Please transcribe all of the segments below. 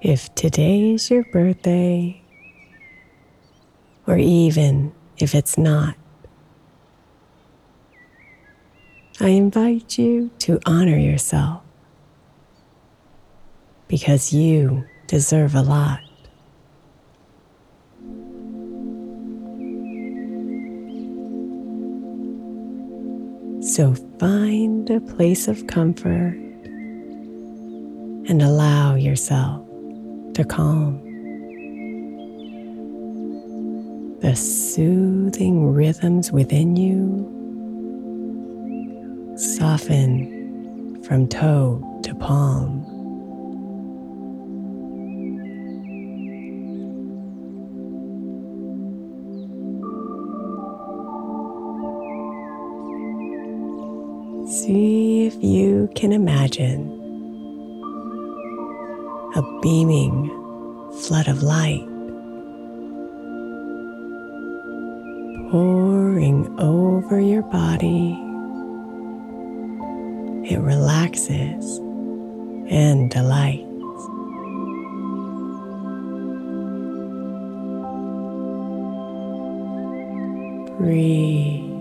If today is your birthday, or even if it's not, I invite you to honor yourself because you deserve a lot. So find a place of comfort and allow yourself to calm. The soothing rhythms within you soften from toe to palm. See if you can imagine a beaming flood of light pouring over your body. It relaxes and delights. Breathe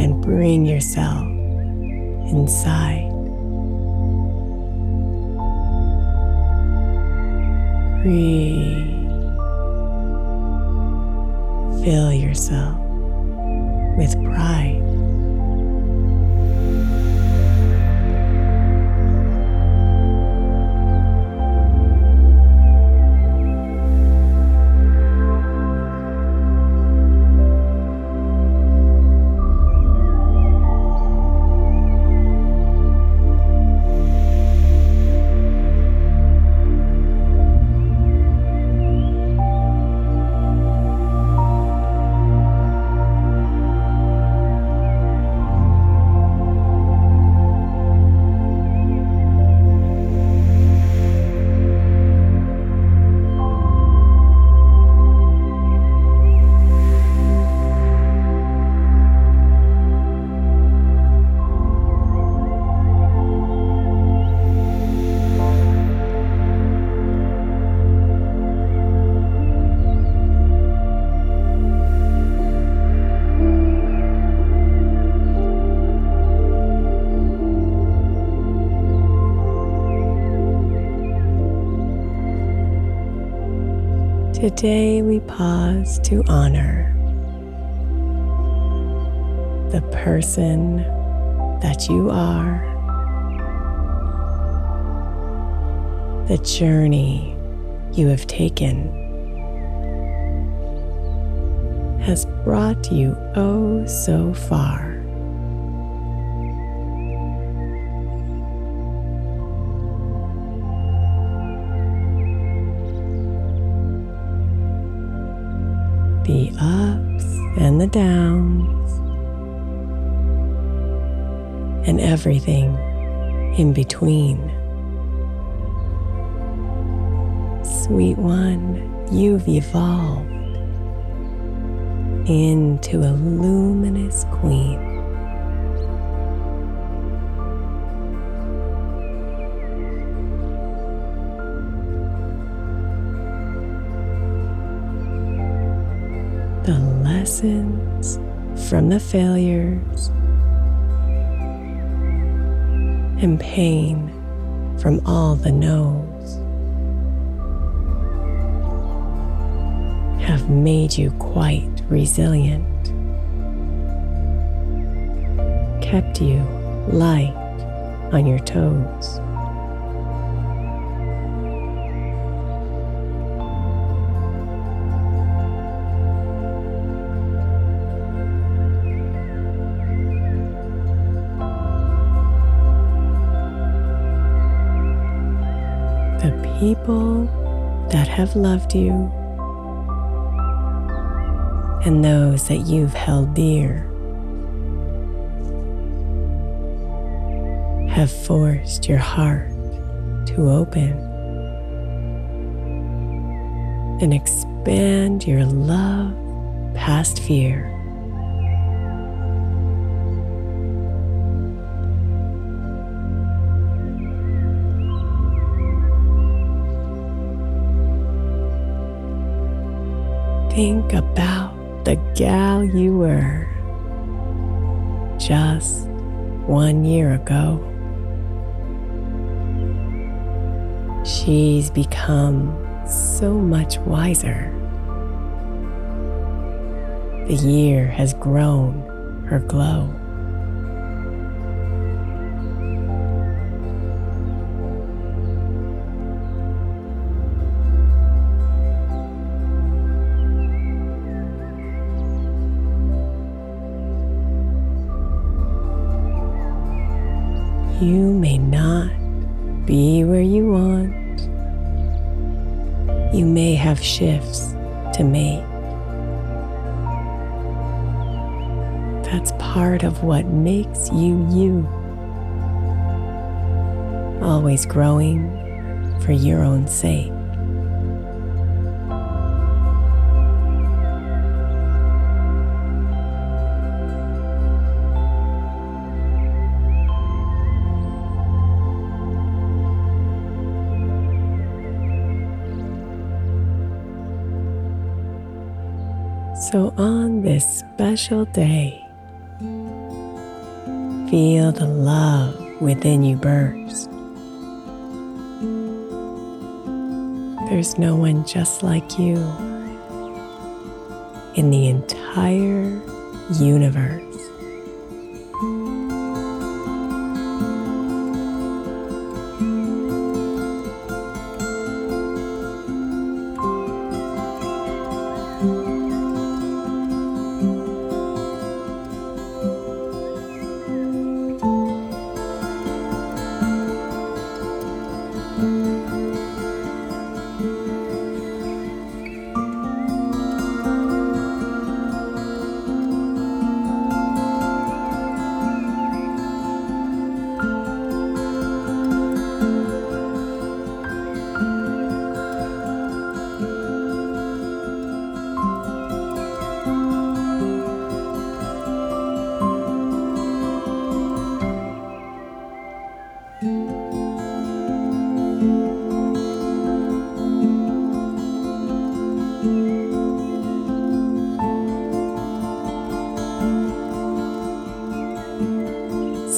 and bring yourself inside. Breathe. Fill yourself with pride. Today we pause to honor the person that you are, the journey you have taken has brought you oh so far. The ups and the downs, and everything in between. Sweet one, you've evolved into a luminous queen. The lessons from the failures and pain from all the no's have made you quite resilient. kept you light on your toes. The people that have loved you and those that you've held dear have forced your heart to open and expand your love past fear. Think about the gal you were just 1 year ago. She's become so much wiser. The year has grown her glow. You may not be where you want. You may have shifts to make. That's part of what makes you, you. Always growing for your own sake. So on this special day, feel the love within you burst. There's no one just like you in the entire universe.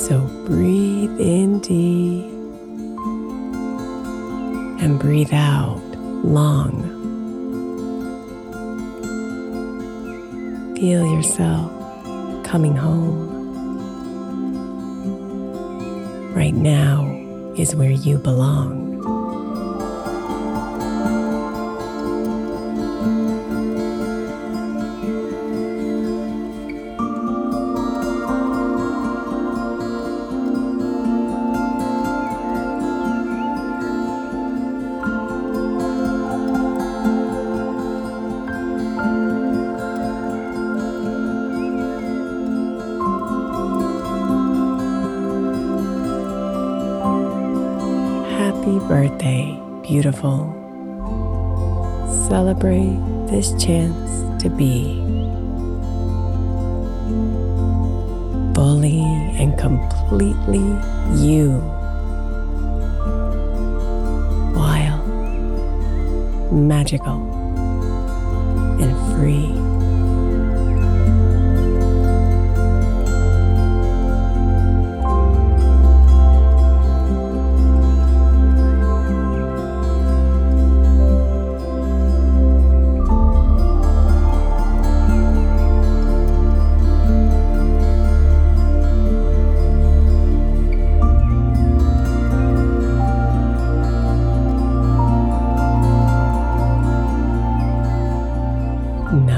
So breathe in deep and breathe out long. Feel yourself coming home. Right now is where you belong. Happy birthday, beautiful. Celebrate this chance to be fully and completely you, wild, magical, and free.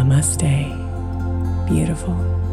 Namaste. Beautiful.